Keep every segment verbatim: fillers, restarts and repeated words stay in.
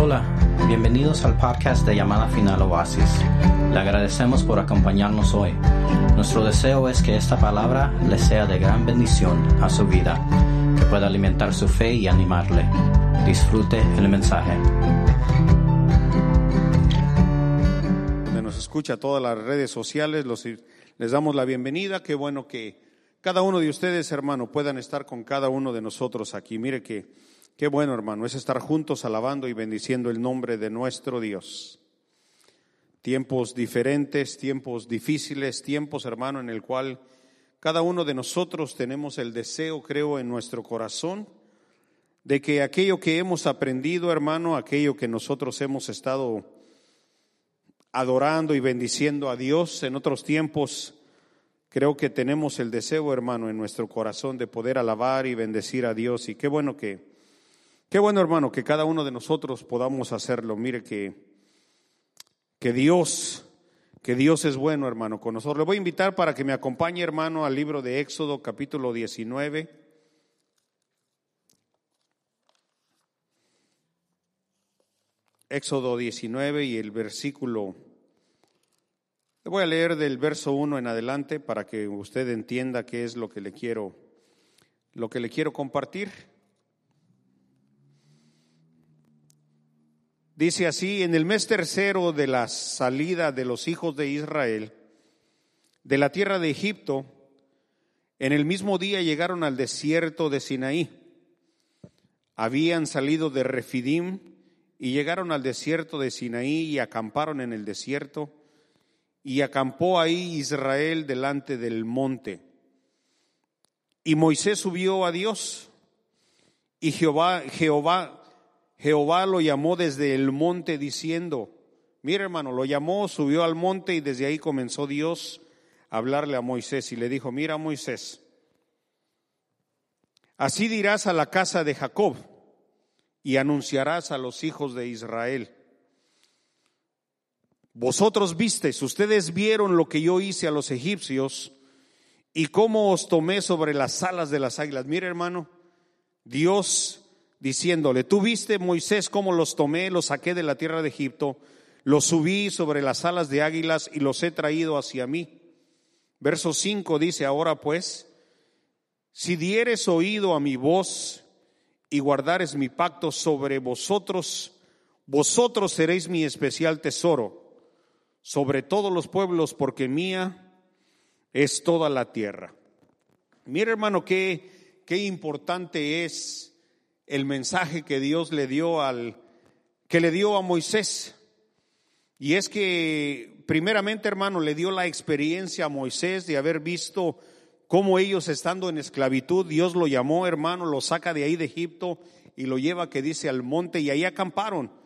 Hola, bienvenidos al podcast de Llamada Final Oasis. Le agradecemos por acompañarnos hoy. Nuestro deseo es que esta palabra le sea de gran bendición a su vida, que pueda alimentar su fe y animarle. Disfrute el mensaje. Donde nos escucha todas las redes sociales, los, les damos la bienvenida. Qué bueno que cada uno de ustedes, hermano, puedan estar con cada uno de nosotros aquí. Mire que, qué bueno, hermano, es estar juntos alabando y bendiciendo el nombre de nuestro Dios. Tiempos diferentes, tiempos difíciles, tiempos, hermano, en el cual cada uno de nosotros tenemos el deseo, creo, en nuestro corazón de que aquello que hemos aprendido, hermano, aquello que nosotros hemos estado adorando y bendiciendo a Dios en otros tiempos, creo que tenemos el deseo, hermano, en nuestro corazón de poder alabar y bendecir a Dios. Y qué bueno que, qué bueno, hermano, que cada uno de nosotros podamos hacerlo. Mire que Que Dios, que Dios es bueno, hermano, con nosotros. Le voy a invitar para que me acompañe, hermano, al libro de Éxodo, capítulo diecinueve. Éxodo diecinueve y el versículo. Le voy a leer del verso uno en adelante para que usted entienda qué es lo que le quiero, lo que le quiero compartir. Dice así: en el mes tercero de la salida de los hijos de Israel de la tierra de Egipto, en el mismo día llegaron al desierto de Sinaí. Habían salido de Refidim y llegaron al desierto de Sinaí y acamparon en el desierto. Y acampó ahí Israel delante del monte. Y Moisés subió a Dios, y Jehová, Jehová, Jehová lo llamó desde el monte diciendo, mira, hermano, lo llamó, subió al monte y desde ahí comenzó Dios a hablarle a Moisés y le dijo, mira, Moisés, así dirás a la casa de Jacob y anunciarás a los hijos de Israel. Vosotros visteis, ustedes vieron lo que yo hice a los egipcios y cómo os tomé sobre las alas de las águilas. Mira, hermano, Dios diciéndole, tú viste, Moisés, cómo los tomé, los saqué de la tierra de Egipto, los subí sobre las alas de águilas y los he traído hacia mí. Verso cinco dice, ahora pues, si dieres oído a mi voz y guardares mi pacto sobre vosotros, vosotros seréis mi especial tesoro sobre todos los pueblos, porque mía es toda la tierra. Mira, hermano, qué, qué importante es el mensaje que Dios le dio al que le dio a Moisés. Y es que primeramente, hermano, le dio la experiencia a Moisés de haber visto cómo ellos estando en esclavitud, Dios lo llamó, hermano, lo saca de ahí de Egipto y lo lleva, que dice, al monte, y ahí acamparon.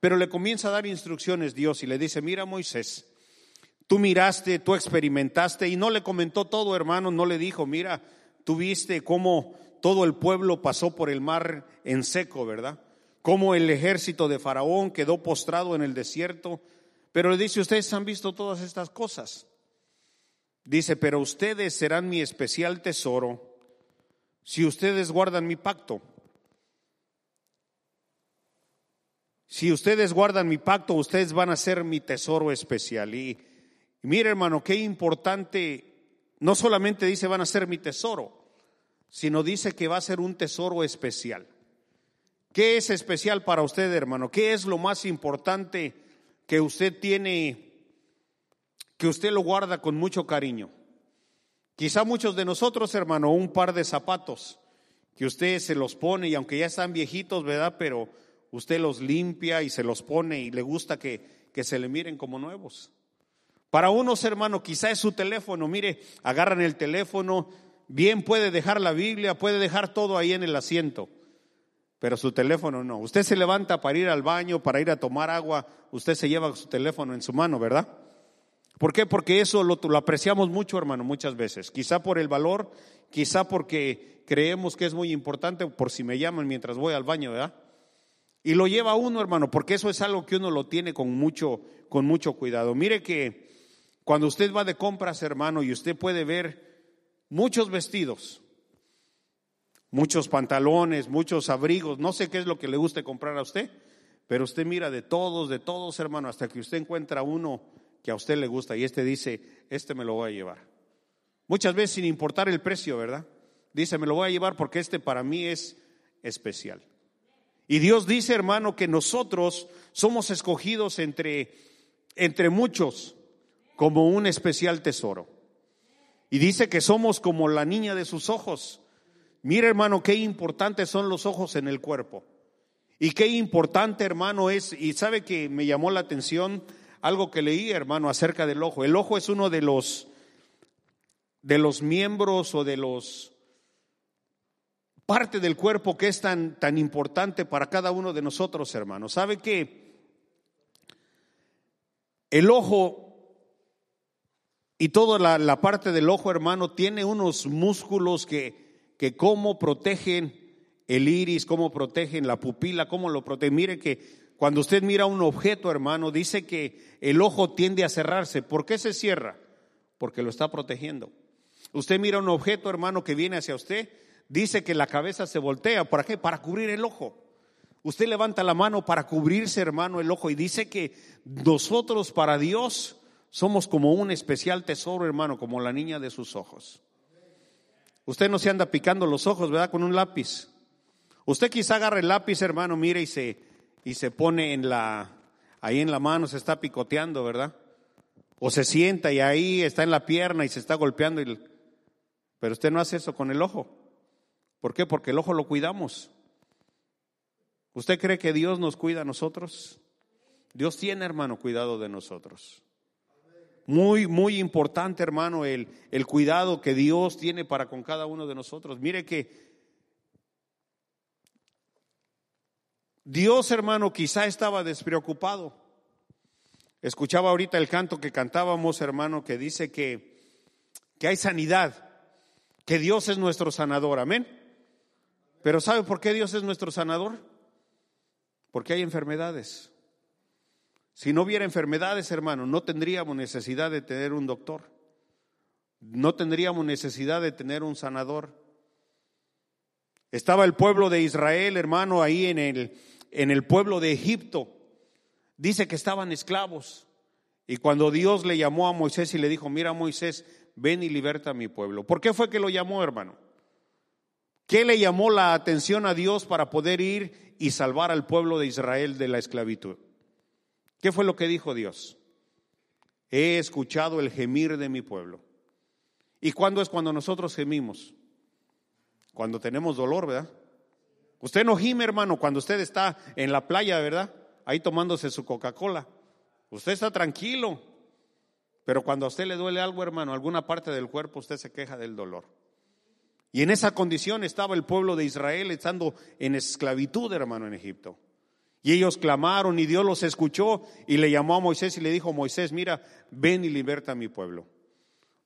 Pero le comienza a dar instrucciones Dios y le dice, mira, Moisés, tú miraste, tú experimentaste. Y no le comentó todo, hermano, no le dijo, mira, tú viste cómo todo el pueblo pasó por el mar en seco, ¿verdad? Como el ejército de Faraón quedó postrado en el desierto. Pero le dice, ustedes han visto todas estas cosas. Dice, pero ustedes serán mi especial tesoro si ustedes guardan mi pacto. Si ustedes guardan mi pacto, ustedes van a ser mi tesoro especial. Y, y mire, hermano, qué importante, no solamente dice van a ser mi tesoro, sino dice que va a ser un tesoro especial. ¿Qué es especial para usted, hermano? ¿Qué es lo más importante que usted tiene, que usted lo guarda con mucho cariño? Quizá muchos de nosotros, hermano, un par de zapatos que usted se los pone y aunque ya están viejitos, ¿verdad? Pero usted los limpia y se los pone y le gusta que, que se le miren como nuevos. Para unos, hermano, quizá es su teléfono. Mire, agarran el teléfono. Bien puede dejar la Biblia, puede dejar todo ahí en el asiento, pero su teléfono no. Usted se levanta para ir al baño, para ir a tomar agua, usted se lleva su teléfono en su mano, ¿verdad? ¿Por qué? Porque eso lo, lo apreciamos mucho, hermano, muchas veces. Quizá por el valor, quizá porque creemos que es muy importante por si me llaman mientras voy al baño, ¿verdad? Y lo lleva uno, hermano, porque eso es algo que uno lo tiene con mucho, con mucho cuidado. Mire que cuando usted va de compras, hermano, y usted puede ver muchos vestidos, muchos pantalones, muchos abrigos, no sé qué es lo que le guste comprar a usted, Pero usted mira de todos, de todos, hermano, hasta que usted encuentra uno que a usted le gusta y este dice, este me lo voy a llevar. Muchas veces sin importar el precio, ¿verdad? Dice, me lo voy a llevar porque este para mí es especial. Y Dios dice, hermano, que nosotros somos escogidos entre, entre muchos como un especial tesoro. Y dice que somos como la niña de sus ojos. Mira, hermano, qué importantes son los ojos en el cuerpo. Y qué importante, hermano, es, y sabe que me llamó la atención algo que leí, hermano, acerca del ojo. El ojo es uno de los, de los miembros o de los parte del cuerpo que es tan, tan importante para cada uno de nosotros, hermano. ¿Sabe que el ojo y toda la, la parte del ojo, hermano, tiene unos músculos que, que cómo protegen el iris, cómo protegen la pupila, cómo lo protegen? Mire que cuando usted mira un objeto, hermano, dice que el ojo tiende a cerrarse. ¿Por qué se cierra? Porque lo está protegiendo. Usted mira un objeto, hermano, que viene hacia usted, dice que la cabeza se voltea. ¿Para qué? Para cubrir el ojo. Usted levanta la mano para cubrirse, hermano, el ojo. Y dice que nosotros para Dios somos como un especial tesoro, hermano, como la niña de sus ojos. Usted no se anda picando los ojos, ¿verdad? Con un lápiz. Usted quizá agarra el lápiz, hermano, mire y se, y se pone en la, ahí en la mano, se está picoteando, ¿verdad? O se sienta y ahí está en la pierna y se está golpeando. Y, pero usted no hace eso con el ojo. ¿Por qué? Porque el ojo lo cuidamos. ¿Usted cree que Dios nos cuida a nosotros? Dios tiene, hermano, cuidado de nosotros. Muy, muy importante, hermano, el, el cuidado que Dios tiene para con cada uno de nosotros. Mire que Dios, hermano, quizá estaba despreocupado. Escuchaba ahorita el canto que cantábamos, hermano, que dice que, que hay sanidad, que Dios es nuestro sanador, amén. Pero ¿sabe por qué Dios es nuestro sanador? Porque hay enfermedades. Si no hubiera enfermedades, hermano, no tendríamos necesidad de tener un doctor. No tendríamos necesidad de tener un sanador. Estaba el pueblo de Israel, hermano, ahí en el, en el pueblo de Egipto. Dice que estaban esclavos. Y cuando Dios le llamó a Moisés y le dijo, mira Moisés, ven y liberta a mi pueblo. ¿Por qué fue que lo llamó, hermano? ¿Qué le llamó la atención a Dios para poder ir y salvar al pueblo de Israel de la esclavitud? ¿Qué fue lo que dijo Dios? He escuchado el gemir de mi pueblo. ¿Y cuándo es cuando nosotros gemimos? Cuando tenemos dolor, ¿verdad? Usted no gime, hermano, cuando usted está en la playa, ¿verdad? Ahí tomándose su Coca-Cola. Usted está tranquilo. Pero cuando a usted le duele algo, hermano, alguna parte del cuerpo, usted se queja del dolor. Y en esa condición estaba el pueblo de Israel, estando en esclavitud, hermano, en Egipto. Y ellos clamaron y Dios los escuchó y le llamó a Moisés y le dijo, Moisés, mira, ven y liberta a mi pueblo.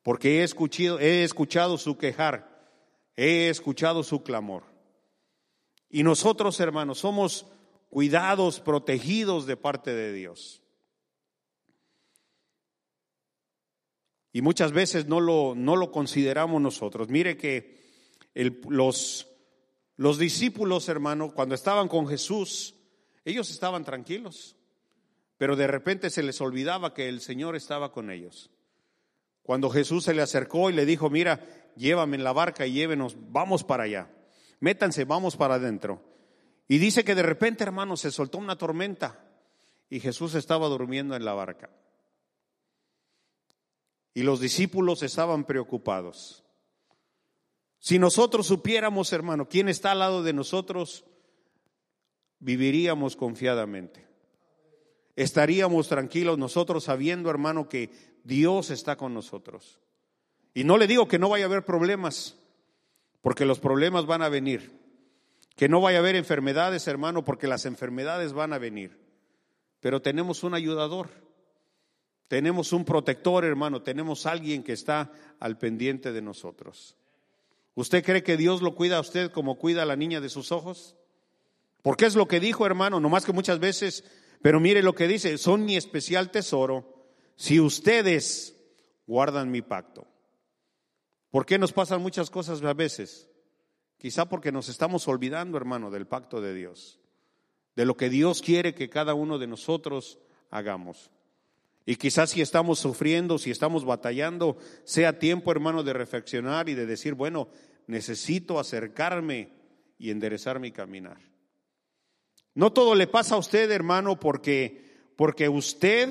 Porque he escuchado, he escuchado su quejar. He escuchado su clamor. Y nosotros, hermanos, somos cuidados, protegidos de parte de Dios. Y muchas veces no lo, no lo consideramos nosotros. Mire que el, los, los discípulos, hermanos, cuando estaban con Jesús, ellos estaban tranquilos. Pero de repente se les olvidaba que el Señor estaba con ellos. Cuando Jesús se le acercó y le dijo, mira, llévame en la barca y llévenos, vamos para allá. Métanse, vamos para adentro. Y dice que de repente, hermano, se soltó una tormenta y Jesús estaba durmiendo en la barca. Y los discípulos estaban preocupados. Si nosotros supiéramos, hermano, quién está al lado de nosotros, viviríamos confiadamente. Estaríamos tranquilos nosotros sabiendo, hermano, que Dios está con nosotros. Y no le digo que no vaya a haber problemas, porque los problemas van a venir. Que no vaya a haber enfermedades, hermano, porque las enfermedades van a venir. Pero tenemos un ayudador, tenemos un protector, hermano, tenemos alguien que está al pendiente de nosotros. ¿Usted cree que Dios lo cuida a usted como cuida a la niña de sus ojos? Porque es lo que dijo, hermano, nomás que muchas veces, pero mire lo que dice, son mi especial tesoro si ustedes guardan mi pacto. ¿Por qué nos pasan muchas cosas a veces? Quizá porque nos estamos olvidando, hermano, del pacto de Dios. de lo que Dios quiere que cada uno de nosotros hagamos. Y quizás si estamos sufriendo, si estamos batallando, sea tiempo, hermano, de reflexionar y de decir, bueno, necesito acercarme y enderezar mi caminar. No todo le pasa a usted, hermano, porque, porque usted,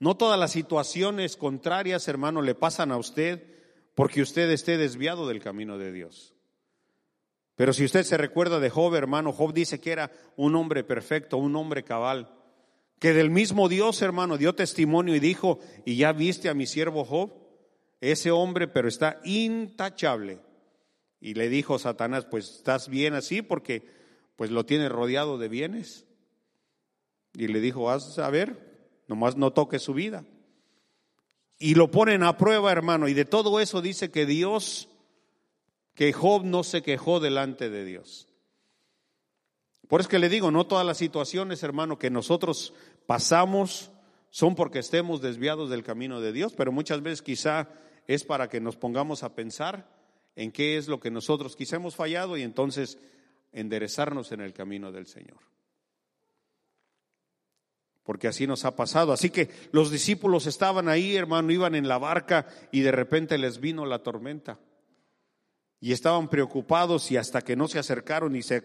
no todas las situaciones contrarias, hermano, le pasan a usted porque usted esté desviado del camino de Dios. Pero si usted se recuerda de Job, hermano, Job dice que era un hombre perfecto, un hombre cabal, que del mismo Dios, hermano, dio testimonio y dijo, y ya viste a mi siervo Job, ese hombre, pero está intachable. Y le dijo Satanás, pues estás bien así porque pues lo tienes rodeado de bienes. Y le dijo, haz a ver, nomás no toques su vida. Y lo ponen a prueba, hermano, y de todo eso dice que Dios... que Job no se quejó delante de Dios. Por eso que le digo, no todas las situaciones, hermano, que nosotros pasamos son porque estemos desviados del camino de Dios, pero muchas veces quizá es para que nos pongamos a pensar en qué es lo que nosotros quizá hemos fallado y entonces enderezarnos en el camino del Señor. Porque así nos ha pasado. Así que los discípulos estaban ahí, hermano, iban en la barca y de repente les vino la tormenta. Y estaban preocupados y hasta que no se acercaron y se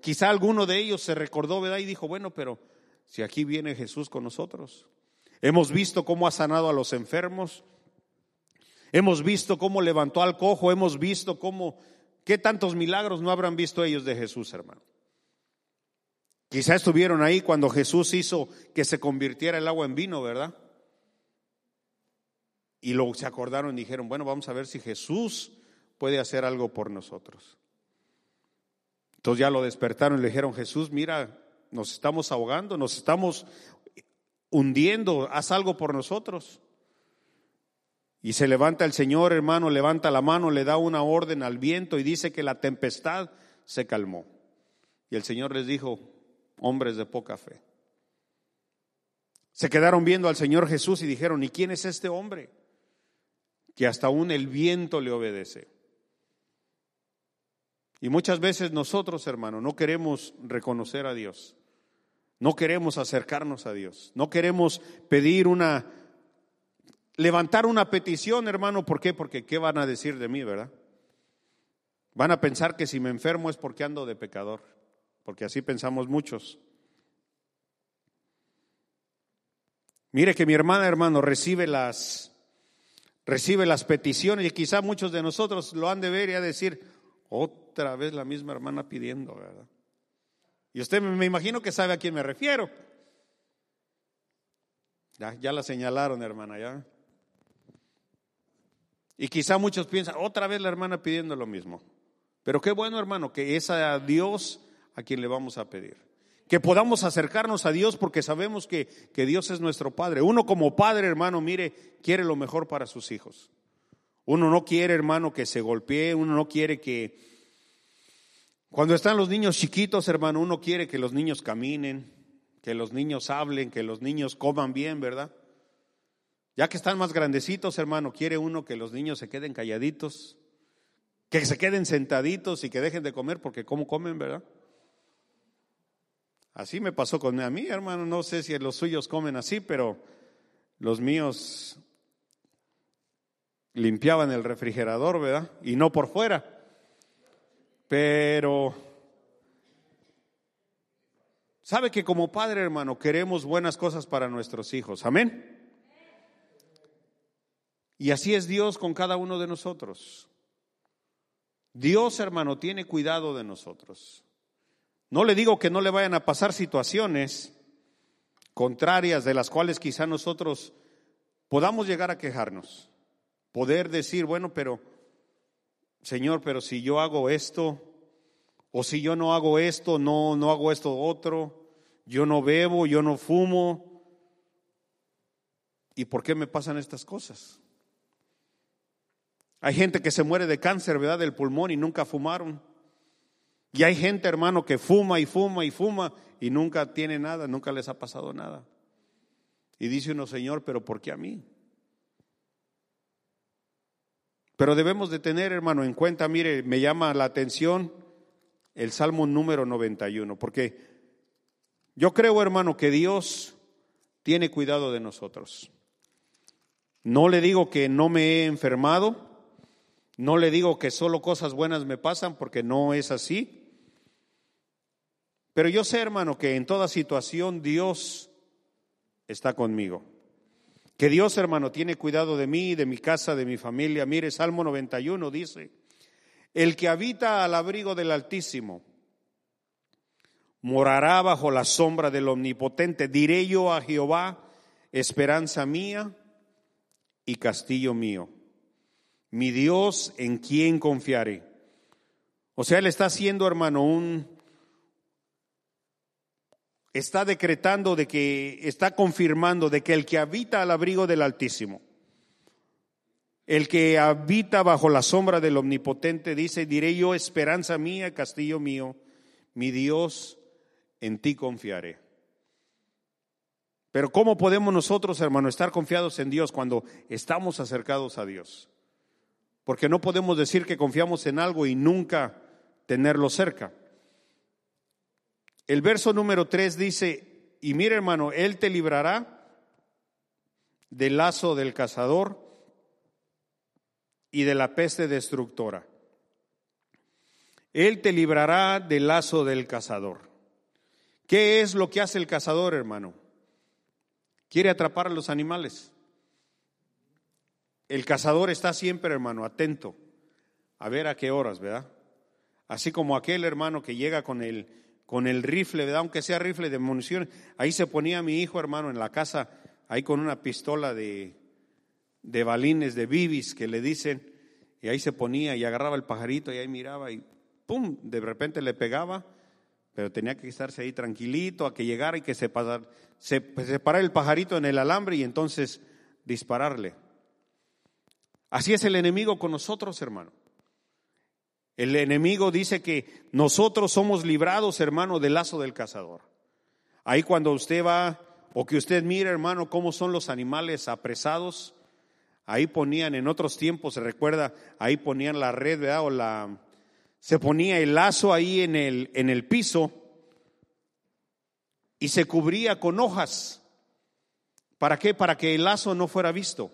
quizá alguno de ellos se recordó, ¿verdad? Y dijo, bueno, pero si aquí viene Jesús con nosotros. Hemos visto cómo ha sanado a los enfermos. Hemos visto cómo levantó al cojo. Hemos visto cómo, qué tantos milagros no habrán visto ellos de Jesús, hermano. Quizá estuvieron ahí cuando Jesús hizo que se convirtiera el agua en vino, ¿verdad? Y luego se acordaron y dijeron, bueno, vamos a ver si Jesús... puede hacer algo por nosotros. Entonces ya lo despertaron y le dijeron, Jesús, mira, nos estamos ahogando, nos estamos hundiendo, haz algo por nosotros. Y se levanta el Señor, hermano, levanta la mano, le da una orden al viento y dice que la tempestad se calmó. Y el Señor les dijo, hombres de poca fe. Se quedaron viendo al Señor Jesús y dijeron, ¿y quién es este hombre? Que hasta aún el viento le obedece. Y muchas veces nosotros, hermano, no queremos reconocer a Dios. No queremos acercarnos a Dios. No queremos pedir una, levantar una petición, hermano. ¿Por qué? Porque ¿qué van a decir de mí, verdad? Van a pensar que si me enfermo es porque ando de pecador. Porque así pensamos muchos. Mire que mi hermana, hermano, recibe las, recibe las peticiones. Y quizá muchos de nosotros lo han de ver y a decir... otra vez la misma hermana pidiendo, ¿verdad? Y usted me imagino que sabe a quién me refiero. Ya, ya la señalaron, hermana, ya. Y quizá muchos piensan, otra vez la hermana pidiendo lo mismo. Pero qué bueno, hermano, que es a Dios a quien le vamos a pedir. Que podamos acercarnos a Dios porque sabemos que, que Dios es nuestro Padre. Uno como padre, hermano, mire, quiere lo mejor para sus hijos. Uno no quiere, hermano, que se golpee, uno no quiere que... Cuando están los niños chiquitos, hermano, uno quiere que los niños caminen, que los niños hablen, que los niños coman bien, ¿verdad? Ya que están más grandecitos, hermano, quiere uno que los niños se queden calladitos, que se queden sentaditos y que dejen de comer porque cómo comen, ¿verdad? Así me pasó con a mí, hermano, no sé si los suyos comen así, pero los míos... limpiaban el refrigerador, ¿verdad? Y no por fuera. Pero, ¿sabe que como padre, hermano, queremos buenas cosas para nuestros hijos? Amén. Y así es Dios con cada uno de nosotros. Dios, hermano, tiene cuidado de nosotros. No le digo que no le vayan a pasar situaciones contrarias de las cuales quizá nosotros podamos llegar a quejarnos. Poder decir, bueno, pero, Señor, pero si yo hago esto, o si yo no hago esto, no, no hago esto otro, yo no bebo, yo no fumo, ¿y por qué me pasan estas cosas? Hay gente que se muere de cáncer, ¿verdad?, del pulmón y nunca fumaron. Y hay gente, hermano, que fuma y fuma y fuma y nunca tiene nada, nunca les ha pasado nada. Y dice uno, Señor, pero ¿por qué a mí? Pero debemos de tener, hermano, en cuenta, mire, me llama la atención el Salmo número noventa y uno, porque yo creo, hermano, que Dios tiene cuidado de nosotros. No le digo que no me he enfermado, no le digo que solo cosas buenas me pasan, porque no es así. Pero yo sé, hermano, que en toda situación Dios está conmigo. Que Dios, hermano, tiene cuidado de mí, de mi casa, de mi familia. Mire, Salmo noventa y uno dice: el que habita al abrigo del Altísimo morará bajo la sombra del Omnipotente. Diré yo a Jehová, esperanza mía y castillo mío, mi Dios en quien confiaré. O sea, él está haciendo, hermano, un... está decretando de que, está confirmando de que el que habita al abrigo del Altísimo, el que habita bajo la sombra del Omnipotente, dice, diré yo, esperanza mía, castillo mío, mi Dios, en ti confiaré. Pero ¿cómo podemos nosotros, hermano, estar confiados en Dios cuando estamos acercados a Dios? Porque no podemos decir que confiamos en algo y nunca tenerlo cerca. El verso número tres dice, y mira, hermano, él te librará del lazo del cazador y de la peste destructora. Él te librará del lazo del cazador. ¿Qué es lo que hace el cazador, hermano? Quiere atrapar a los animales. El cazador está siempre, hermano, atento, a ver a qué horas, ¿verdad? Así como aquel hermano que llega con el... con el rifle, ¿verdad? Aunque sea rifle de municiones. Ahí se ponía mi hijo, hermano, en la casa, ahí con una pistola de, de balines, de bibis, que le dicen, y ahí se ponía y agarraba el pajarito y ahí miraba y ¡pum! De repente le pegaba, pero tenía que estarse ahí tranquilito a que llegara y que se pasara, se separara el pajarito en el alambre y entonces dispararle. Así es el enemigo con nosotros, hermano. El enemigo dice que nosotros somos librados, hermano, del lazo del cazador. Ahí cuando usted va, o que usted mira, hermano, cómo son los animales apresados. Ahí ponían, en otros tiempos, se recuerda, ahí ponían la red, ¿verdad? O la, se ponía el lazo ahí en el, en el piso y se cubría con hojas. ¿Para qué? Para que el lazo no fuera visto.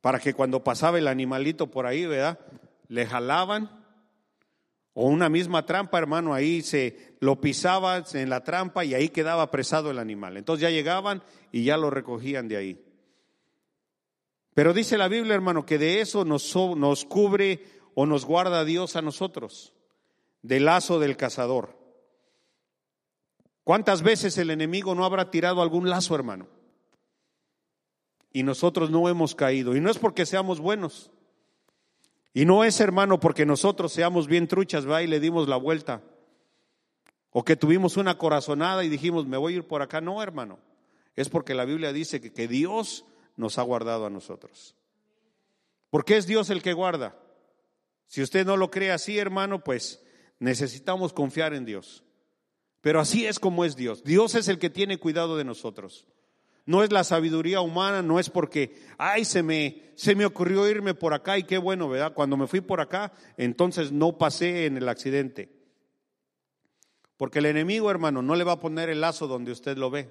Para que cuando pasaba el animalito por ahí, ¿verdad?, le jalaban. O una misma trampa, hermano, ahí se lo pisaba en la trampa y ahí quedaba apresado el animal. Entonces ya llegaban y ya lo recogían de ahí. Pero dice la Biblia, hermano, que de eso nos, nos cubre o nos guarda Dios a nosotros, del lazo del cazador. ¿Cuántas veces el enemigo no habrá tirado algún lazo, hermano? Y nosotros no hemos caído. Y no es porque seamos buenos. Y no es, hermano, porque nosotros seamos bien truchas, va, y le dimos la vuelta. O que tuvimos una corazonada y dijimos, me voy a ir por acá. No, hermano. Es porque la Biblia dice que, que Dios nos ha guardado a nosotros. Porque es Dios el que guarda. Si usted no lo cree así, hermano, pues necesitamos confiar en Dios. Pero así es como es Dios. Dios es el que tiene cuidado de nosotros. No es la sabiduría humana, no es porque, ay, se me, se me ocurrió irme por acá y qué bueno, ¿verdad? Cuando me fui por acá, entonces no pasé en el accidente. Porque el enemigo, hermano, no le va a poner el lazo donde usted lo ve.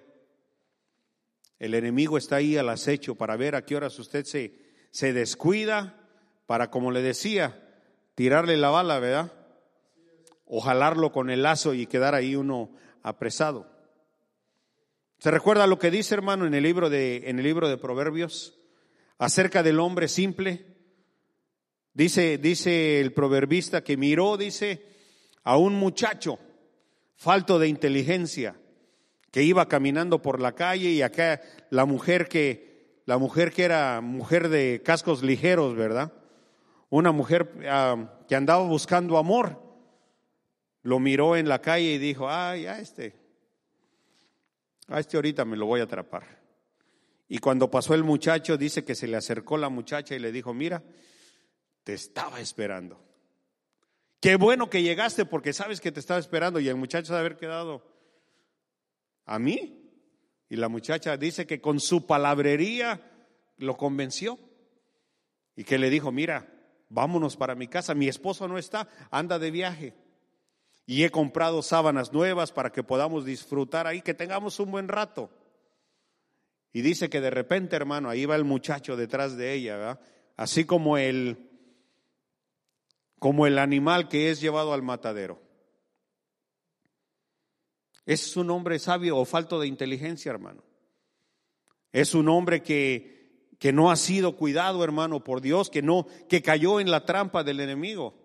El enemigo está ahí al acecho para ver a qué horas usted se, se descuida para, como le decía, tirarle la bala, ¿verdad? O jalarlo con el lazo y quedar ahí uno apresado. ¿Se recuerda lo que dice, hermano, en el libro de, en el libro de Proverbios acerca del hombre simple? Dice, dice el proverbista que miró, dice, a un muchacho falto de inteligencia que iba caminando por la calle y acá la mujer que, la mujer que era mujer de cascos ligeros, ¿verdad? Una mujer uh, que andaba buscando amor, lo miró en la calle y dijo, ay, a este... a este ahorita me lo voy a atrapar. Y cuando pasó el muchacho, dice que se le acercó la muchacha y le dijo, mira, te estaba esperando. Qué bueno que llegaste porque sabes que te estaba esperando. Y el muchacho de haber quedado, ¿a mí? Y la muchacha dice que con su palabrería lo convenció. Y que le dijo, mira, vámonos para mi casa, mi esposo no está, anda de viaje. y he comprado sábanas nuevas para que podamos disfrutar ahí, que tengamos un buen rato. Y dice que de repente, hermano, ahí va el muchacho detrás de ella, ¿verdad? Así como el, como el animal que es llevado al matadero. ¿Es un hombre sabio o falto de inteligencia, hermano? Es un hombre que, que no ha sido cuidado, hermano, por Dios, que no, que cayó en la trampa del enemigo.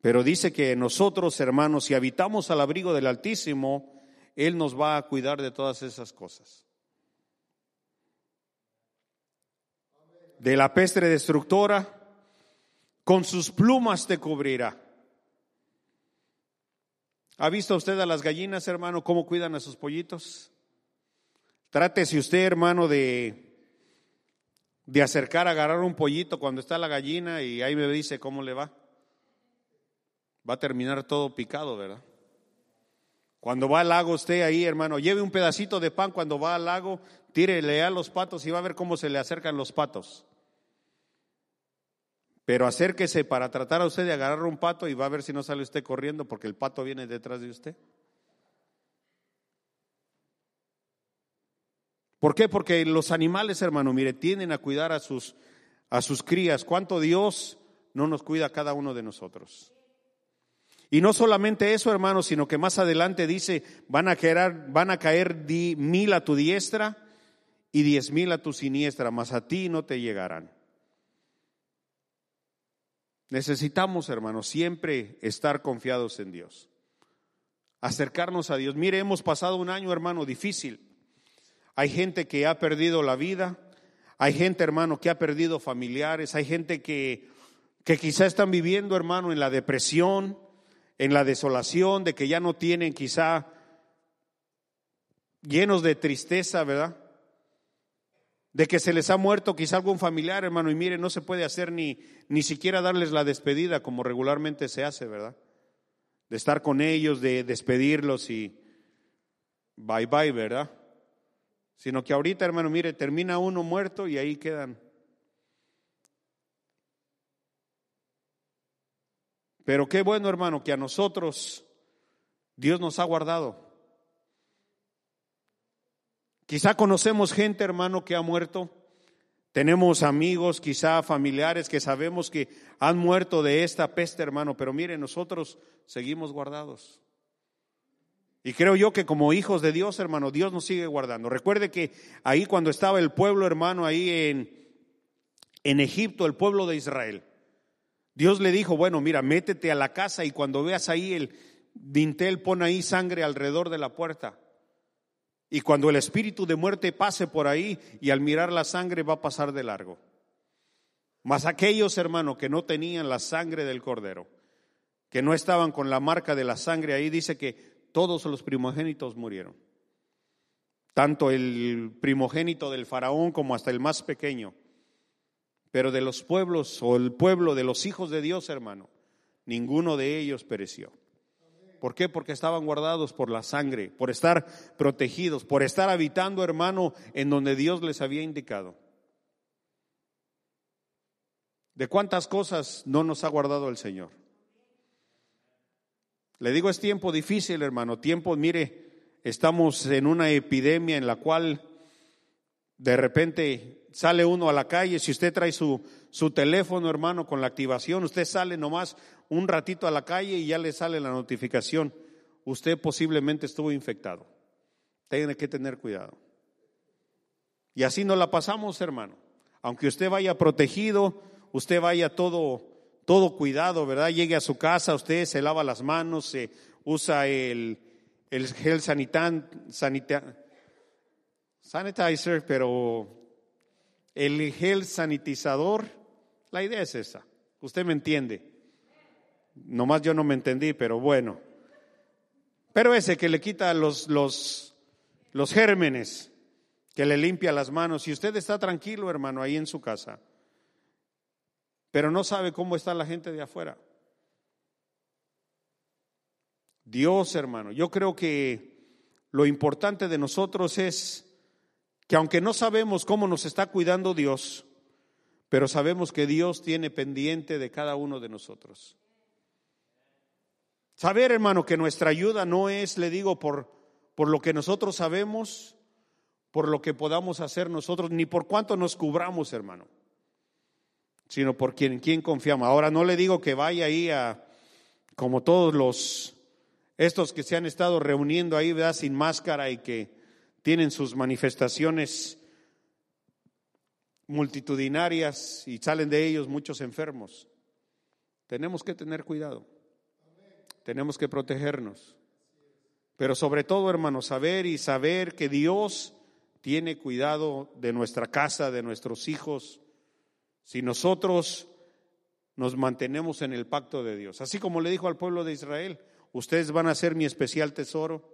Pero dice que nosotros, hermanos, si habitamos al abrigo del Altísimo, Él nos va a cuidar de todas esas cosas. De la peste destructora, con sus plumas te cubrirá. ¿Ha visto usted a las gallinas, hermano, cómo cuidan a sus pollitos? Trátese usted, hermano, de, de acercar, agarrar un pollito cuando está la gallina y ahí me dice cómo le va. Va a terminar todo picado, ¿verdad? Cuando va al lago usted ahí, hermano, lleve un pedacito de pan cuando va al lago, tírele a los patos y va a ver cómo se le acercan los patos. Pero acérquese para tratar a usted de agarrar un pato y va a ver si no sale usted corriendo porque el pato viene detrás de usted. ¿Por qué? Porque los animales, hermano, mire, tienden a cuidar a sus, a sus crías. ¿Cuánto Dios no nos cuida a cada uno de nosotros? Y no solamente eso, hermano, sino que más adelante dice, van a caer, van a caer di, mil a tu diestra y diez mil a tu siniestra, mas a ti no te llegarán. Necesitamos, hermanos, siempre estar confiados en Dios, acercarnos a Dios. Mire, hemos pasado un año, hermano, difícil. Hay gente que ha perdido la vida, hay gente, hermano, que ha perdido familiares, hay gente que, que quizá están viviendo, hermano, en la depresión, en la desolación, de que ya no tienen, quizá llenos de tristeza, ¿verdad? De que se les ha muerto quizá algún familiar, hermano, y mire, no se puede hacer ni, ni siquiera darles la despedida como regularmente se hace, ¿verdad? De estar con ellos, de despedirlos y bye bye, ¿verdad? Sino que ahorita, hermano, mire, termina uno muerto y ahí quedan. Pero qué bueno, hermano, que a nosotros Dios nos ha guardado. Quizá conocemos gente, hermano, que ha muerto. Tenemos amigos, quizá familiares que sabemos que han muerto de esta peste, hermano. Pero mire, nosotros seguimos guardados. Y creo yo que como hijos de Dios, hermano, Dios nos sigue guardando. Recuerde que ahí cuando estaba el pueblo, hermano, ahí en, en Egipto, el pueblo de Israel. Dios le dijo, bueno, mira, métete a la casa y cuando veas ahí el dintel, pon ahí sangre alrededor de la puerta. Y cuando el espíritu de muerte pase por ahí y al mirar la sangre va a pasar de largo. Mas aquellos, hermano, que no tenían la sangre del cordero, que no estaban con la marca de la sangre, ahí dice que todos los primogénitos murieron. Tanto el primogénito del faraón como hasta el más pequeño. Pero de los pueblos o el pueblo de los hijos de Dios, hermano, ninguno de ellos pereció. ¿Por qué? Porque estaban guardados por la sangre, por estar protegidos, por estar habitando, hermano, en donde Dios les había indicado. ¿De cuántas cosas no nos ha guardado el Señor? Le digo, es tiempo difícil, hermano, tiempo, mire, estamos en una epidemia en la cual de repente sale uno a la calle, si usted trae su, su teléfono, hermano, con la activación, usted sale nomás un ratito a la calle y ya le sale la notificación. Usted posiblemente estuvo infectado. Tiene que tener cuidado. Y así nos la pasamos, hermano. Aunque usted vaya protegido, usted vaya todo, todo cuidado, ¿verdad? Llegue a su casa, usted se lava las manos, se usa el, el gel sanitán, sanitán. sanitizer, pero el gel sanitizador, la idea es esa, usted me entiende, nomás yo no me entendí, pero bueno, pero ese que le quita los, los, los gérmenes, que le limpia las manos, y usted está tranquilo, hermano, ahí en su casa, pero no sabe cómo está la gente de afuera. Dios, hermano, yo creo que lo importante de nosotros es que aunque no sabemos cómo nos está cuidando Dios, pero sabemos que Dios tiene pendiente de cada uno de nosotros. Saber, hermano, que nuestra ayuda no es, le digo, por, por lo que nosotros sabemos, por lo que podamos hacer nosotros, ni por cuánto nos cubramos, hermano, sino por quien, quien confiamos. Ahora no le digo que vaya ahí a, como todos los, estos que se han estado reuniendo ahí, ¿verdad?, sin máscara y que tienen sus manifestaciones multitudinarias y salen de ellos muchos enfermos. Tenemos que tener cuidado. Tenemos que protegernos, pero sobre todo, hermanos, saber y saber que Dios tiene cuidado de nuestra casa, de nuestros hijos, si nosotros nos mantenemos en el pacto de Dios. Así como le dijo al pueblo de Israel, ustedes van a ser mi especial tesoro,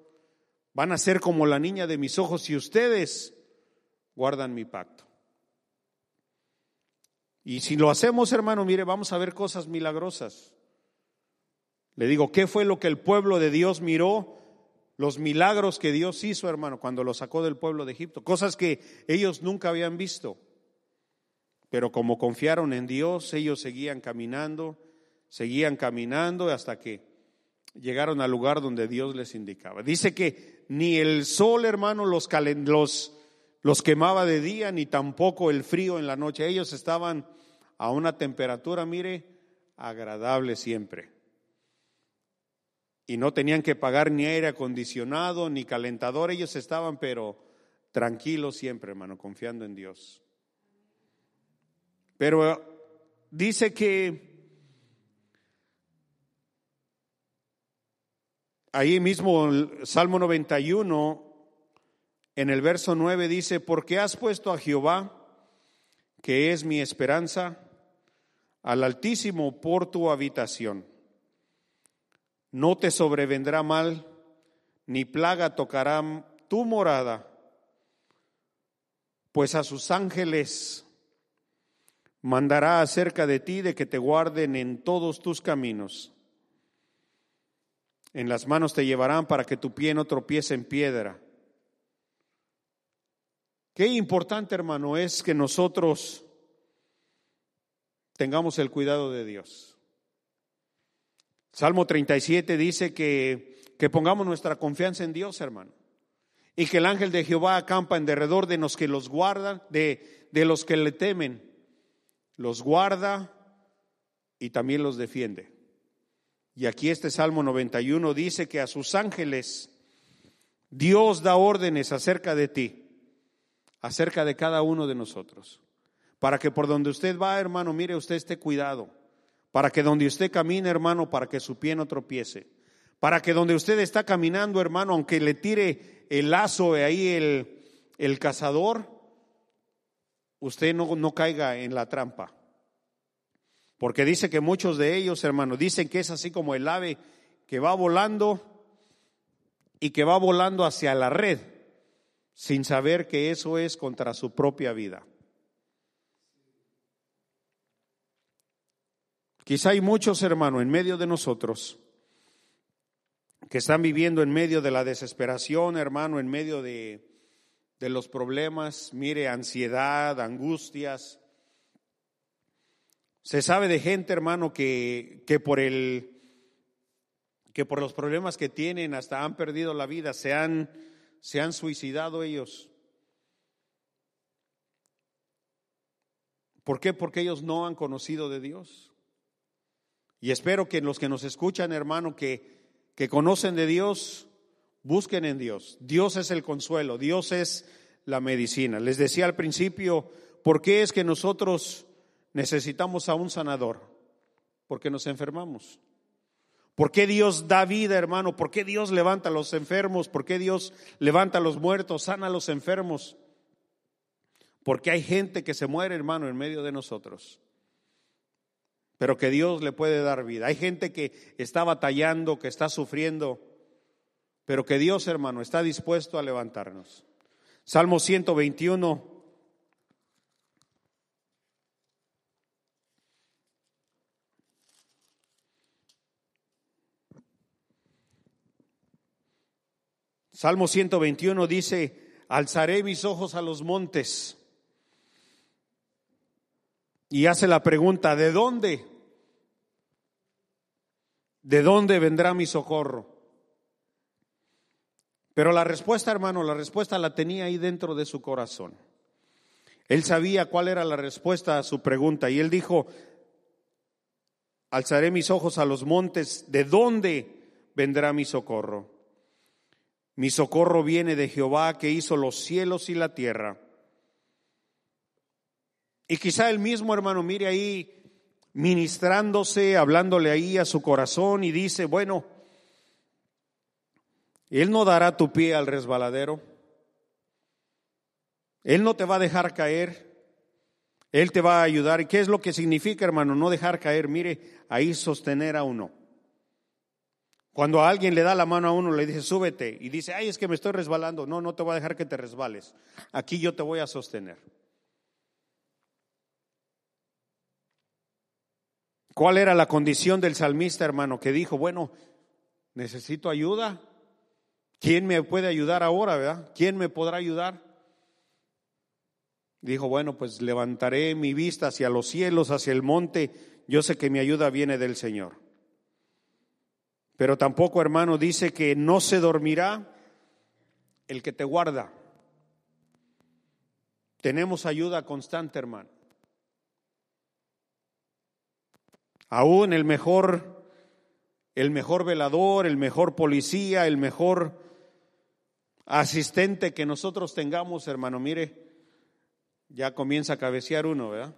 van a ser como la niña de mis ojos si ustedes guardan mi pacto. Y si lo hacemos, hermano, mire, vamos a ver cosas milagrosas. Le digo, ¿qué fue lo que el pueblo de Dios miró? Los milagros que Dios hizo, hermano, cuando lo sacó del pueblo de Egipto. Cosas que ellos nunca habían visto. Pero como confiaron en Dios, ellos seguían caminando, seguían caminando hasta que llegaron al lugar donde Dios les indicaba. Dice que ni el sol, hermano, los, calen, los, los quemaba de día, ni tampoco el frío en la noche. Ellos estaban a una temperatura, mire, agradable siempre. Y no tenían que pagar ni aire acondicionado, ni calentador. Ellos estaban, pero tranquilos siempre, hermano, confiando en Dios. Pero dice que ahí mismo, el Salmo noventa y uno, en el verso nueve, dice: porque has puesto a Jehová, que es mi esperanza, al Altísimo por tu habitación. No te sobrevendrá mal, ni plaga tocará tu morada, pues a sus ángeles mandará acerca de ti de que te guarden en todos tus caminos. En las manos te llevarán para que tu pie no tropiece en piedra. Qué importante, hermano, es que nosotros tengamos el cuidado de Dios. Salmo treinta y siete dice que, que pongamos nuestra confianza en Dios, hermano, y que el ángel de Jehová acampa en derredor de los que los guardan, de, de los que le temen, los guarda y también los defiende. Y aquí este Salmo noventa y uno dice que a sus ángeles Dios da órdenes acerca de ti, acerca de cada uno de nosotros, para que por donde usted va, hermano, mire, usted esté cuidado. Para que donde usted camine, hermano, para que su pie no tropiece. Para que donde usted está caminando, hermano, aunque le tire el lazo ahí el, el cazador, usted no, no caiga en la trampa. Porque dice que muchos de ellos, hermano, dicen que es así como el ave que va volando y que va volando hacia la red, sin saber que eso es contra su propia vida. Quizá hay muchos, hermanos, en medio de nosotros que están viviendo en medio de la desesperación, hermano, en medio de, de los problemas, mire, ansiedad, angustias. Se sabe de gente, hermano, que, que, por el, que por los problemas que tienen hasta han perdido la vida, se han, se han suicidado ellos. ¿Por qué? Porque ellos no han conocido de Dios. Y espero que los que nos escuchan, hermano, que, que conocen de Dios, busquen en Dios. Dios es el consuelo, Dios es la medicina. Les decía al principio, ¿por qué es que nosotros necesitamos a un sanador? Porque nos enfermamos. ¿Por qué Dios da vida, hermano? ¿Por qué Dios levanta a los enfermos? ¿Por qué Dios levanta a los muertos, sana a los enfermos? Porque hay gente que se muere, hermano, en medio de nosotros, pero que Dios le puede dar vida. Hay gente que está batallando, que está sufriendo, pero que Dios, hermano, está dispuesto a levantarnos. Salmo ciento veintiuno. Salmo ciento veintiuno dice: alzaré mis ojos a los montes. Y hace la pregunta, ¿de dónde? ¿De dónde vendrá mi socorro? Pero la respuesta, hermano, la respuesta la tenía ahí dentro de su corazón. Él sabía cuál era la respuesta a su pregunta y él dijo, alzaré mis ojos a los montes, ¿de dónde vendrá mi socorro? Mi socorro viene de Jehová que hizo los cielos y la tierra. Y quizá el mismo hermano, mire ahí, ministrándose, hablándole ahí a su corazón y dice, bueno, Él no dará tu pie al resbaladero, Él no te va a dejar caer, Él te va a ayudar. ¿Y qué es lo que significa, hermano, no dejar caer? Mire, ahí sostener a uno. Cuando a alguien le da la mano a uno, le dice, súbete, y dice, ay, es que me estoy resbalando. No, no te voy a dejar que te resbales, aquí yo te voy a sostener. ¿Cuál era la condición del salmista, hermano? Que dijo, bueno, necesito ayuda. ¿Quién me puede ayudar ahora, verdad? ¿Quién me podrá ayudar? Dijo, bueno, pues levantaré mi vista hacia los cielos, hacia el monte. Yo sé que mi ayuda viene del Señor. Pero tampoco, hermano, dice que no se dormirá el que te guarda. Tenemos ayuda constante, hermano. Aún el mejor, el mejor velador, el mejor policía, el mejor asistente que nosotros tengamos, hermano, mire, ya comienza a cabecear uno, ¿verdad?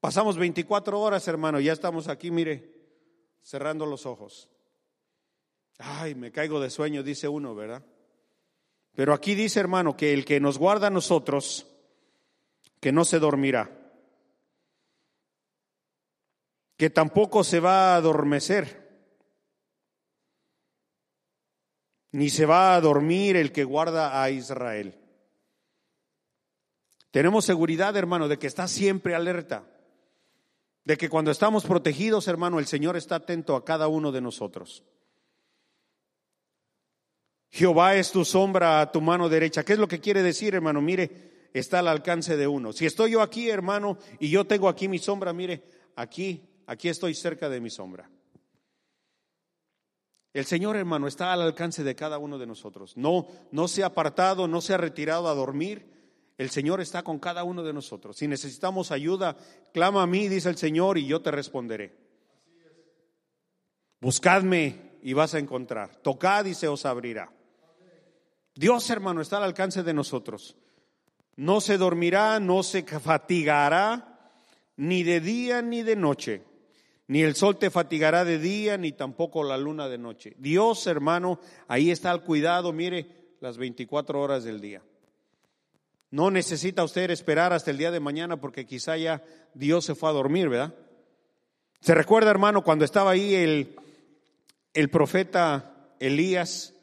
Pasamos veinticuatro horas, hermano, ya estamos aquí, mire, cerrando los ojos. Ay, me caigo de sueño, dice uno, ¿verdad? Pero aquí dice, hermano, que el que nos guarda a nosotros, que no se dormirá, que tampoco se va a adormecer, ni se va a dormir el que guarda a Israel. Tenemos seguridad, hermano, de que está siempre alerta, de que cuando estamos protegidos, hermano, el Señor está atento a cada uno de nosotros. Jehová es tu sombra a tu mano derecha. ¿Qué es lo que quiere decir, hermano? Mire, está al alcance de uno. Si estoy yo aquí, hermano, y yo tengo aquí mi sombra, mire, aquí Aquí estoy cerca de mi sombra. El Señor, hermano, está al alcance de cada uno de nosotros. No, no se ha apartado, no se ha retirado a dormir. El Señor está con cada uno de nosotros. Si necesitamos ayuda, clama a mí, dice el Señor, y yo te responderé. Buscadme y vas a encontrar. Tocad y se os abrirá. Dios, hermano, está al alcance de nosotros. No se dormirá, no se fatigará, ni de día ni de noche. Ni el sol te fatigará de día, ni tampoco la luna de noche. Dios, hermano, ahí está al cuidado, mire, las veinticuatro horas del día. No necesita usted esperar hasta el día de mañana porque quizá ya Dios se fue a dormir, ¿verdad? ¿Se recuerda, hermano, cuando estaba ahí el, el profeta Elías?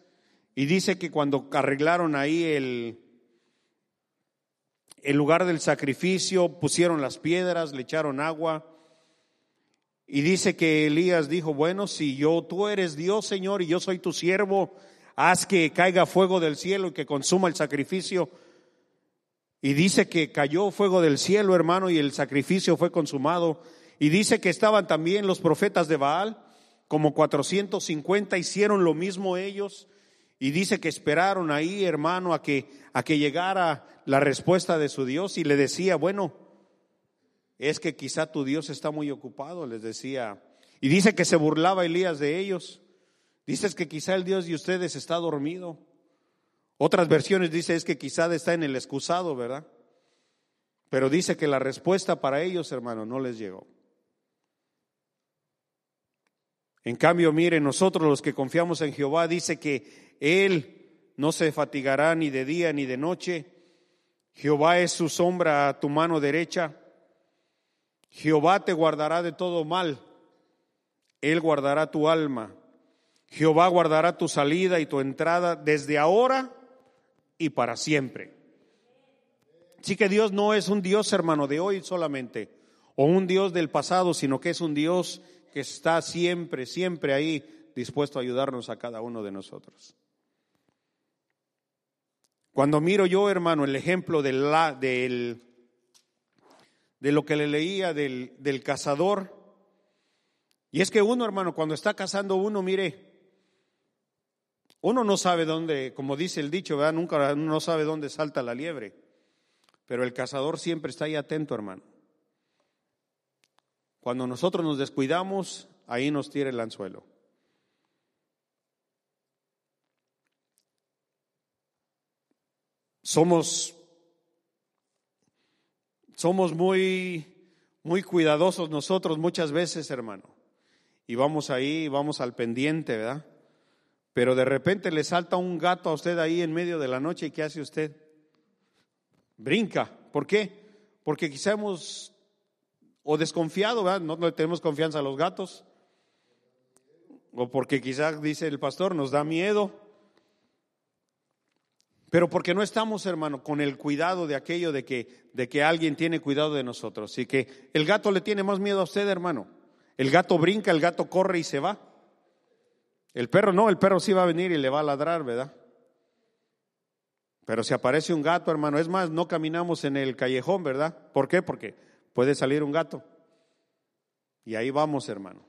Y dice que cuando arreglaron ahí el, el lugar del sacrificio, pusieron las piedras, le echaron agua. Y dice que Elías dijo, bueno, si yo, tú eres Dios, Señor, y yo soy tu siervo, haz que caiga fuego del cielo y que consuma el sacrificio. Y dice que cayó fuego del cielo, hermano, y el sacrificio fue consumado. Y dice que estaban también los profetas de Baal, como cuatrocientos cincuenta, hicieron lo mismo ellos. Y dice que esperaron ahí, hermano, a que, a que llegara la respuesta de su Dios. Y le decía, bueno, es que quizá tu Dios está muy ocupado, les decía. Y dice que se burlaba Elías de ellos. Dices que quizá el Dios de ustedes está dormido. Otras versiones dice es que quizá está en el excusado, ¿verdad? Pero dice que la respuesta para ellos, hermano, no les llegó. En cambio, miren, nosotros los que confiamos en Jehová, dice que Él no se fatigará ni de día ni de noche. Jehová es su sombra a tu mano derecha. Jehová te guardará de todo mal, Él guardará tu alma. Jehová guardará tu salida y tu entrada desde ahora y para siempre. Así que Dios no es un Dios, hermano, de hoy solamente, o un Dios del pasado, sino que es un Dios que está siempre, siempre ahí, dispuesto a ayudarnos a cada uno de nosotros. Cuando miro yo, hermano, el ejemplo de la, del... de lo que le leía del, del cazador Y es que uno, hermano, cuando está casando uno, mire, uno no sabe dónde, como dice el dicho, ¿verdad? Nunca uno no sabe dónde salta la liebre. Pero el cazador siempre está ahí atento, hermano. Cuando nosotros nos descuidamos, ahí nos tira el anzuelo. Somos, somos muy, muy cuidadosos nosotros muchas veces, hermano. Y vamos ahí, vamos al pendiente, ¿verdad? Pero de repente le salta un gato a usted ahí en medio de la noche, ¿y qué hace usted? Brinca. ¿Por qué? Porque quizá hemos, o desconfiado, ¿verdad? No le tenemos confianza a los gatos. O porque quizá, dice el pastor, nos da miedo. Pero porque no estamos, hermano, con el cuidado de aquello de que, de que alguien tiene cuidado de nosotros. Así que el gato le tiene más miedo a usted, hermano. El gato brinca, el gato corre y se va. El perro no, el perro sí va a venir y le va a ladrar, ¿verdad? Pero si aparece un gato, hermano, es más, no caminamos en el callejón, ¿verdad? ¿Por qué? Porque puede salir un gato. Y ahí vamos, hermano.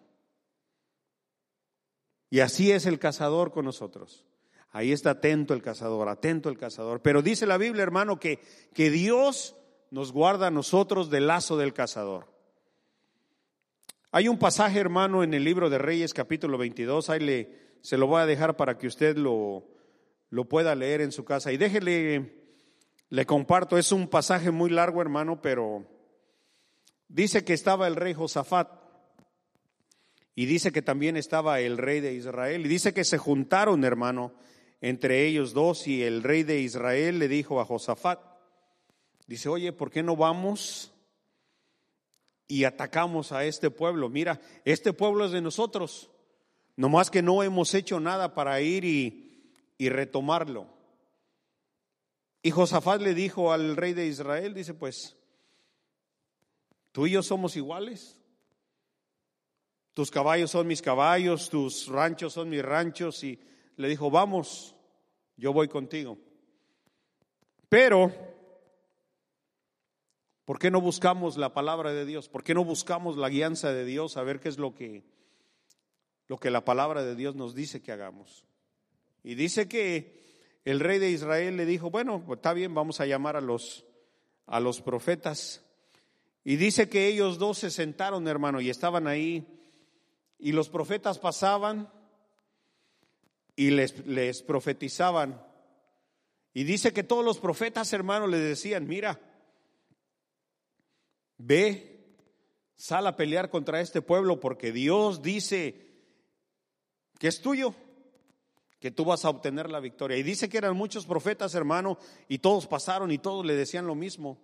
Y así es el cazador con nosotros. Ahí está atento el cazador, atento el cazador. Pero dice la Biblia, hermano, que, que Dios nos guarda a nosotros del lazo del cazador. Hay un pasaje, hermano, en el libro de Reyes, capítulo veintidós. Ahí le, se lo voy a dejar para que usted lo, lo pueda leer en su casa. Y déjele, le comparto, es un pasaje muy largo, hermano, pero dice que estaba el rey Josafat. Y dice que también estaba el rey de Israel. Y dice que se juntaron, hermano, entre ellos dos, y el rey de Israel le dijo a Josafat, dice, oye, ¿por qué no vamos y atacamos a este pueblo? Mira, este pueblo es de nosotros, nomás que no hemos hecho nada para ir y, y retomarlo. Y Josafat le dijo al rey de Israel, dice, pues, tú y yo somos iguales, tus caballos son mis caballos, tus ranchos son mis ranchos, y le dijo, vamos, yo voy contigo. Pero, ¿por qué no buscamos la palabra de Dios? ¿Por qué no buscamos la guianza de Dios? A ver qué es lo que, lo que la palabra de Dios nos dice que hagamos. Y dice que el rey de Israel le dijo, bueno, pues está bien, vamos a llamar a los, a los profetas. Y dice que ellos dos se sentaron, hermano, y estaban ahí, y los profetas pasaban y les, les profetizaban. Y dice que todos los profetas, hermanos, les decían, mira, ve, sal a pelear contra este pueblo, porque Dios dice que es tuyo, que tú vas a obtener la victoria. Y dice que eran muchos profetas, hermano, y todos pasaron y todos le decían lo mismo.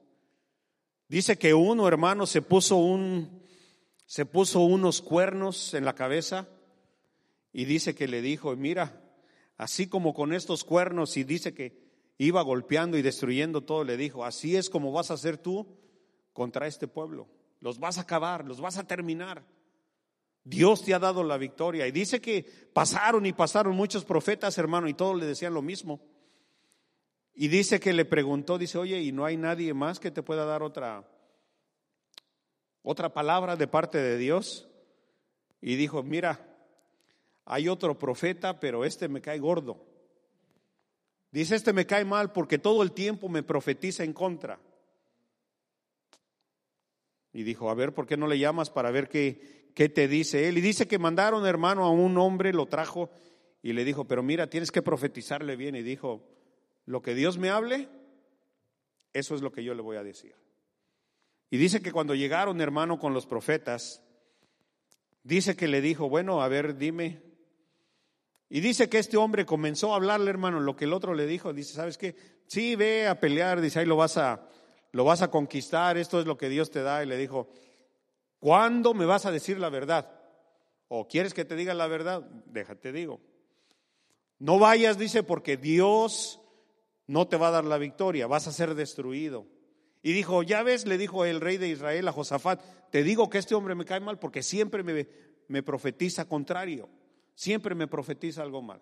Dice que uno, hermano, se puso un, se puso unos cuernos en la cabeza. Y dice que le dijo, mira, así como con estos cuernos, y dice que iba golpeando y destruyendo todo, le dijo, así es como vas a hacer tú contra este pueblo. Los vas a acabar, los vas a terminar. Dios te ha dado la victoria. Y dice que pasaron y pasaron muchos profetas, hermano, y todos le decían lo mismo. Y dice que le preguntó, dice, oye, ¿y no hay nadie más que te pueda dar otra, otra palabra de parte de Dios? Y dijo, mira, hay otro profeta, pero este me cae gordo. Dice, este me cae mal porque todo el tiempo me profetiza en contra. Y dijo, a ver, ¿por qué no le llamas para ver qué, qué te dice él? Y dice que mandaron, hermano, a un hombre, lo trajo y le dijo, pero mira, tienes que profetizarle bien. Y dijo, lo que Dios me hable, eso es lo que yo le voy a decir. Y dice que cuando llegaron, hermano, con los profetas, dice que le dijo, bueno, a ver, dime. Y dice que este hombre comenzó a hablarle, hermano, lo que el otro le dijo. Dice, ¿sabes qué? Sí, ve a pelear, dice, ahí lo vas a, lo vas a conquistar, esto es lo que Dios te da. Y le dijo, ¿cuándo me vas a decir la verdad? ¿O quieres que te diga la verdad? Déjate digo. No vayas, dice, porque Dios no te va a dar la victoria, vas a ser destruido. Y dijo, ya ves, le dijo el rey de Israel a Josafat, te digo que este hombre me cae mal porque siempre me, me profetiza contrario, siempre me profetiza algo mal.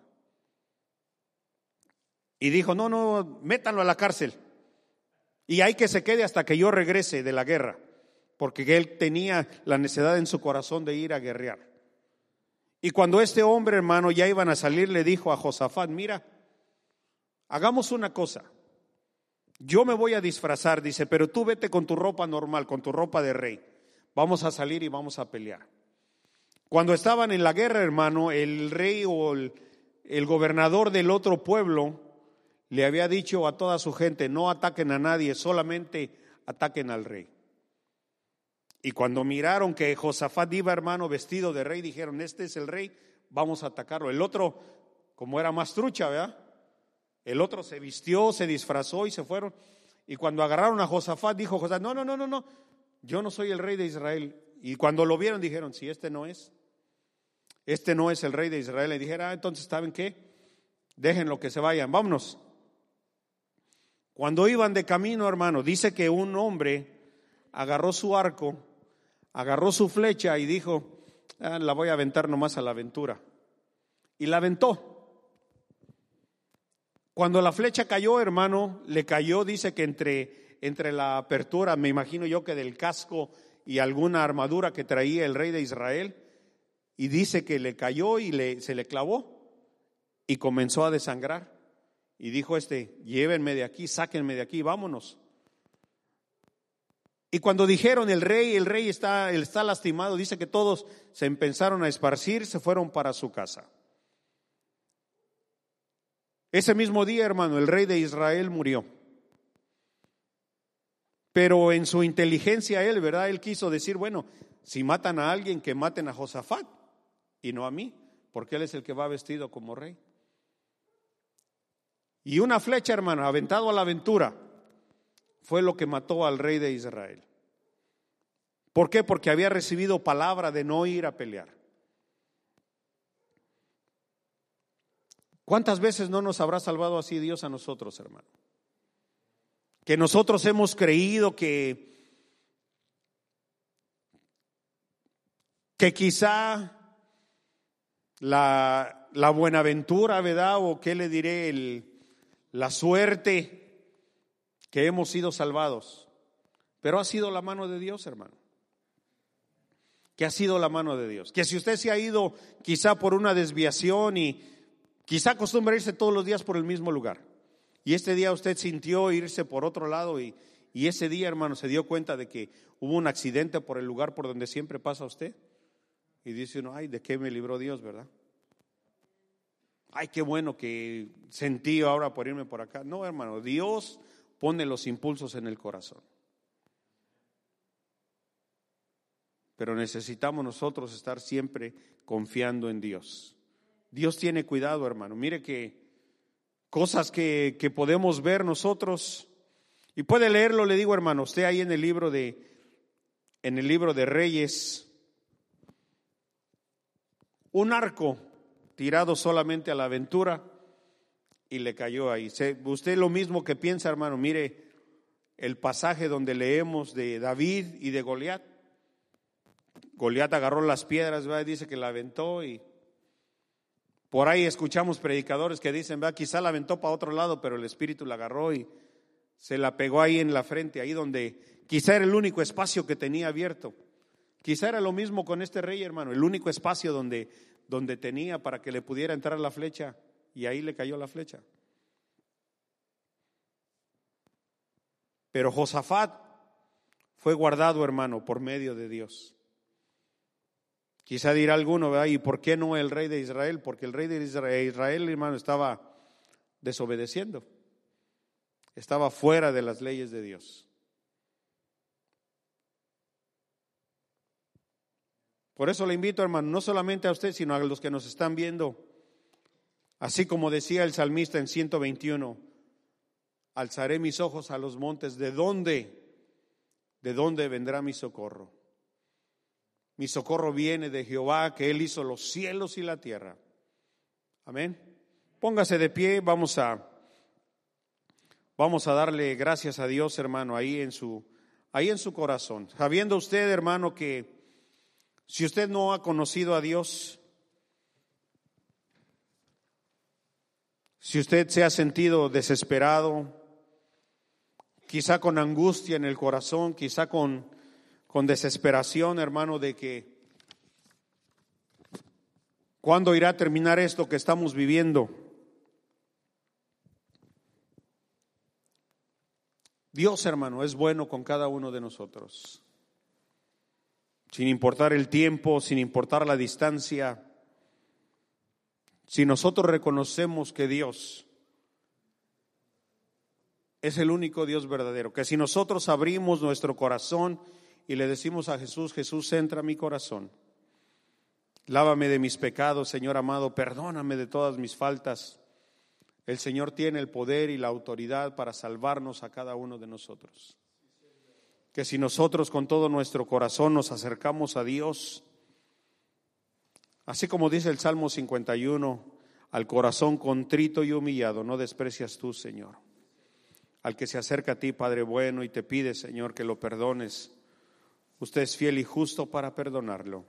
Y dijo, no, no, métanlo a la cárcel. Y hay que se quede hasta que yo regrese de la guerra, porque él tenía la necesidad en su corazón de ir a guerrear. Y cuando este hombre, hermano, ya iban a salir, le dijo a Josafat: mira, hagamos una cosa. Yo me voy a disfrazar, dice, pero tú vete con tu ropa normal, con tu ropa de rey. Vamos a salir y vamos a pelear. Cuando estaban en la guerra, hermano, el rey o el, el gobernador del otro pueblo le había dicho a toda su gente: no ataquen a nadie, solamente ataquen al rey. Y cuando miraron que Josafat iba, hermano, vestido de rey, dijeron: este es el rey, vamos a atacarlo. El otro, como era más trucha, ¿verdad? El otro se vistió, se disfrazó y se fueron. Y cuando agarraron a Josafat, dijo Josafat: no, no, no, no, no, yo no soy el rey de Israel. Y cuando lo vieron, dijeron: si sí, este no es, este no es el rey de Israel. Y dijeron: ah, entonces, ¿saben qué? Déjenlo que se vayan, vámonos. Cuando iban de camino, hermano, dice que un hombre agarró su arco, agarró su flecha y dijo: ah, la voy a aventar nomás a la aventura. Y la aventó. Cuando la flecha cayó, hermano, le cayó, dice que entre, entre la apertura, me imagino yo que del casco y alguna armadura que traía el rey de Israel, y dice que le cayó y le, se le clavó y comenzó a desangrar. Y dijo este: llévenme de aquí, sáquenme de aquí, vámonos. Y cuando dijeron: el rey, el rey está, está lastimado, dice que todos se empezaron a esparcir, se fueron para su casa. Ese mismo día, hermano, el rey de Israel murió. Pero en su inteligencia él, ¿verdad? Él quiso decir: bueno, si matan a alguien, que maten a Josafat y no a mí, porque él es el que va vestido como rey. Y una flecha, hermano, aventado a la aventura, fue lo que mató al rey de Israel. ¿Por qué? Porque había recibido palabra de no ir a pelear. ¿Cuántas veces no nos habrá salvado así Dios a nosotros, hermano? Que nosotros hemos creído que que quizá la, la buenaventura, ¿verdad? O qué le diré, el, la suerte, que hemos sido salvados, pero ha sido la mano de Dios, hermano, que ha sido la mano de Dios. Que si usted se ha ido quizá por una desviación y quizá acostumbra irse todos los días por el mismo lugar, y este día usted sintió irse por otro lado y, y ese día, hermano, se dio cuenta de que hubo un accidente por el lugar por donde siempre pasa usted, y dice uno: ay, ¿de qué me libró Dios, verdad? Ay, qué bueno que sentí ahora por irme por acá. No, hermano, Dios pone los impulsos en el corazón. Pero necesitamos nosotros estar siempre confiando en Dios. Dios tiene cuidado, hermano. Mire que cosas que, que podemos ver nosotros, y puede leerlo, le digo, hermano, usted ahí en el libro de en el libro de Reyes, un arco tirado solamente a la aventura y le cayó ahí. Usted lo mismo que piensa, hermano, mire el pasaje donde leemos de David y de Goliat. Goliat agarró las piedras, ¿verdad? Dice que la aventó, y por ahí escuchamos predicadores que dicen, ¿verdad?, quizá la aventó para otro lado, pero el espíritu la agarró y se la pegó ahí en la frente, ahí donde quizá era el único espacio que tenía abierto. Quizá era lo mismo con este rey, hermano, el único espacio donde, donde tenía para que le pudiera entrar la flecha. Y ahí le cayó la flecha. Pero Josafat fue guardado, hermano, por medio de Dios. Quizá dirá alguno, ¿verdad?, ¿y por qué no el rey de Israel? Porque el rey de Israel, hermano, estaba desobedeciendo. Estaba fuera de las leyes de Dios. Por eso le invito, hermano, no solamente a usted, sino a los que nos están viendo. Así como decía el salmista en ciento veintiuno, alzaré mis ojos a los montes, ¿de dónde? ¿De dónde vendrá mi socorro? Mi socorro viene de Jehová, que Él hizo los cielos y la tierra. Amén. Póngase de pie, vamos a, vamos a darle gracias a Dios, hermano, ahí en su, ahí en su corazón. Sabiendo usted, hermano, que si usted no ha conocido a Dios, si usted se ha sentido desesperado, quizá con angustia en el corazón, quizá con, con desesperación, hermano, de que ¿Cuándo irá a terminar esto que estamos viviendo? Dios, hermano, es bueno con cada uno de nosotros. Sin importar el tiempo, sin importar la distancia. Si nosotros reconocemos que Dios es el único Dios verdadero, que si nosotros abrimos nuestro corazón y le decimos a Jesús, Jesús, entra a mi corazón. Lávame de mis pecados, Señor amado, perdóname de todas mis faltas. El Señor tiene el poder y la autoridad para salvarnos a cada uno de nosotros. Que si nosotros con todo nuestro corazón nos acercamos a Dios, así como dice el Salmo cincuenta y uno, al corazón contrito y humillado no desprecias tú, Señor. Al que se acerca a ti, Padre bueno, y te pide, Señor, que lo perdones, usted es fiel y justo para perdonarlo.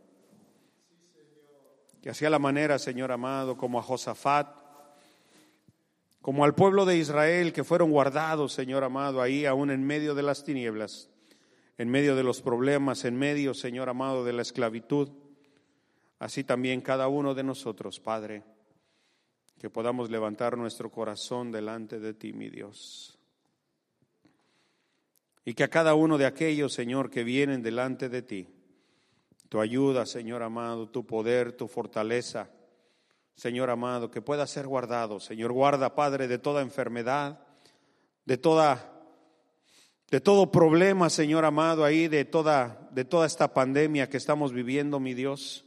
Que así a la manera, Señor amado, como a Josafat, como al pueblo de Israel que fueron guardados, Señor amado, ahí aún en medio de las tinieblas, en medio de los problemas, en medio, Señor amado, de la esclavitud. Así también cada uno de nosotros, Padre, que podamos levantar nuestro corazón delante de ti, mi Dios. Y que a cada uno de aquellos, Señor, que vienen delante de ti, tu ayuda, Señor amado, tu poder, tu fortaleza, Señor amado, que pueda ser guardado. Señor, guarda, Padre, de toda enfermedad, de toda de todo problema, Señor amado, ahí de toda de toda esta pandemia que estamos viviendo, mi Dios,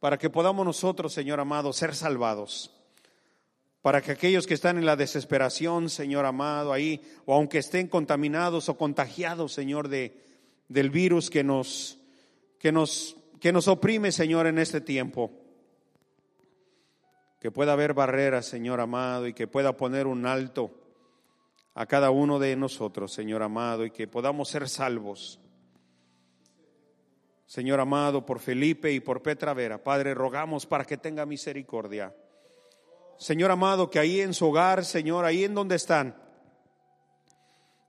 para que podamos nosotros, Señor amado, ser salvados. Para que aquellos que están en la desesperación, Señor amado, ahí, o aunque estén contaminados o contagiados, Señor, de del virus que nos que nos que nos oprime, Señor, en este tiempo. Que pueda haber barreras, Señor amado, y que pueda poner un alto a cada uno de nosotros, Señor amado, y que podamos ser salvos. Señor amado, por Felipe y por Petra Vera, Padre, rogamos para que tenga misericordia. Señor amado, que ahí en su hogar, Señor, ahí en donde están,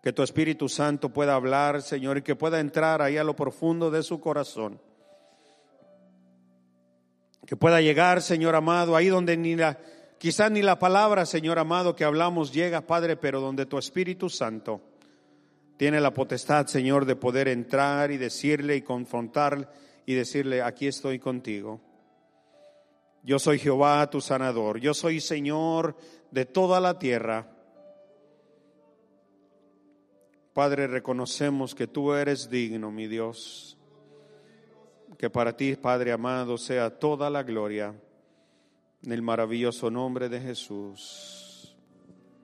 que tu Espíritu Santo pueda hablar, Señor, y que pueda entrar ahí a lo profundo de su corazón. Que pueda llegar, Señor amado, ahí donde ni la, quizás ni la palabra, Señor amado, que hablamos llega, Padre, pero donde tu Espíritu Santo tiene la potestad, Señor, de poder entrar y decirle y confrontar y decirle, aquí estoy contigo. Yo soy Jehová, tu sanador. Yo soy Señor de toda la tierra. Padre, reconocemos que tú eres digno, mi Dios. Que para ti, Padre amado, sea toda la gloria en el maravilloso nombre de Jesús.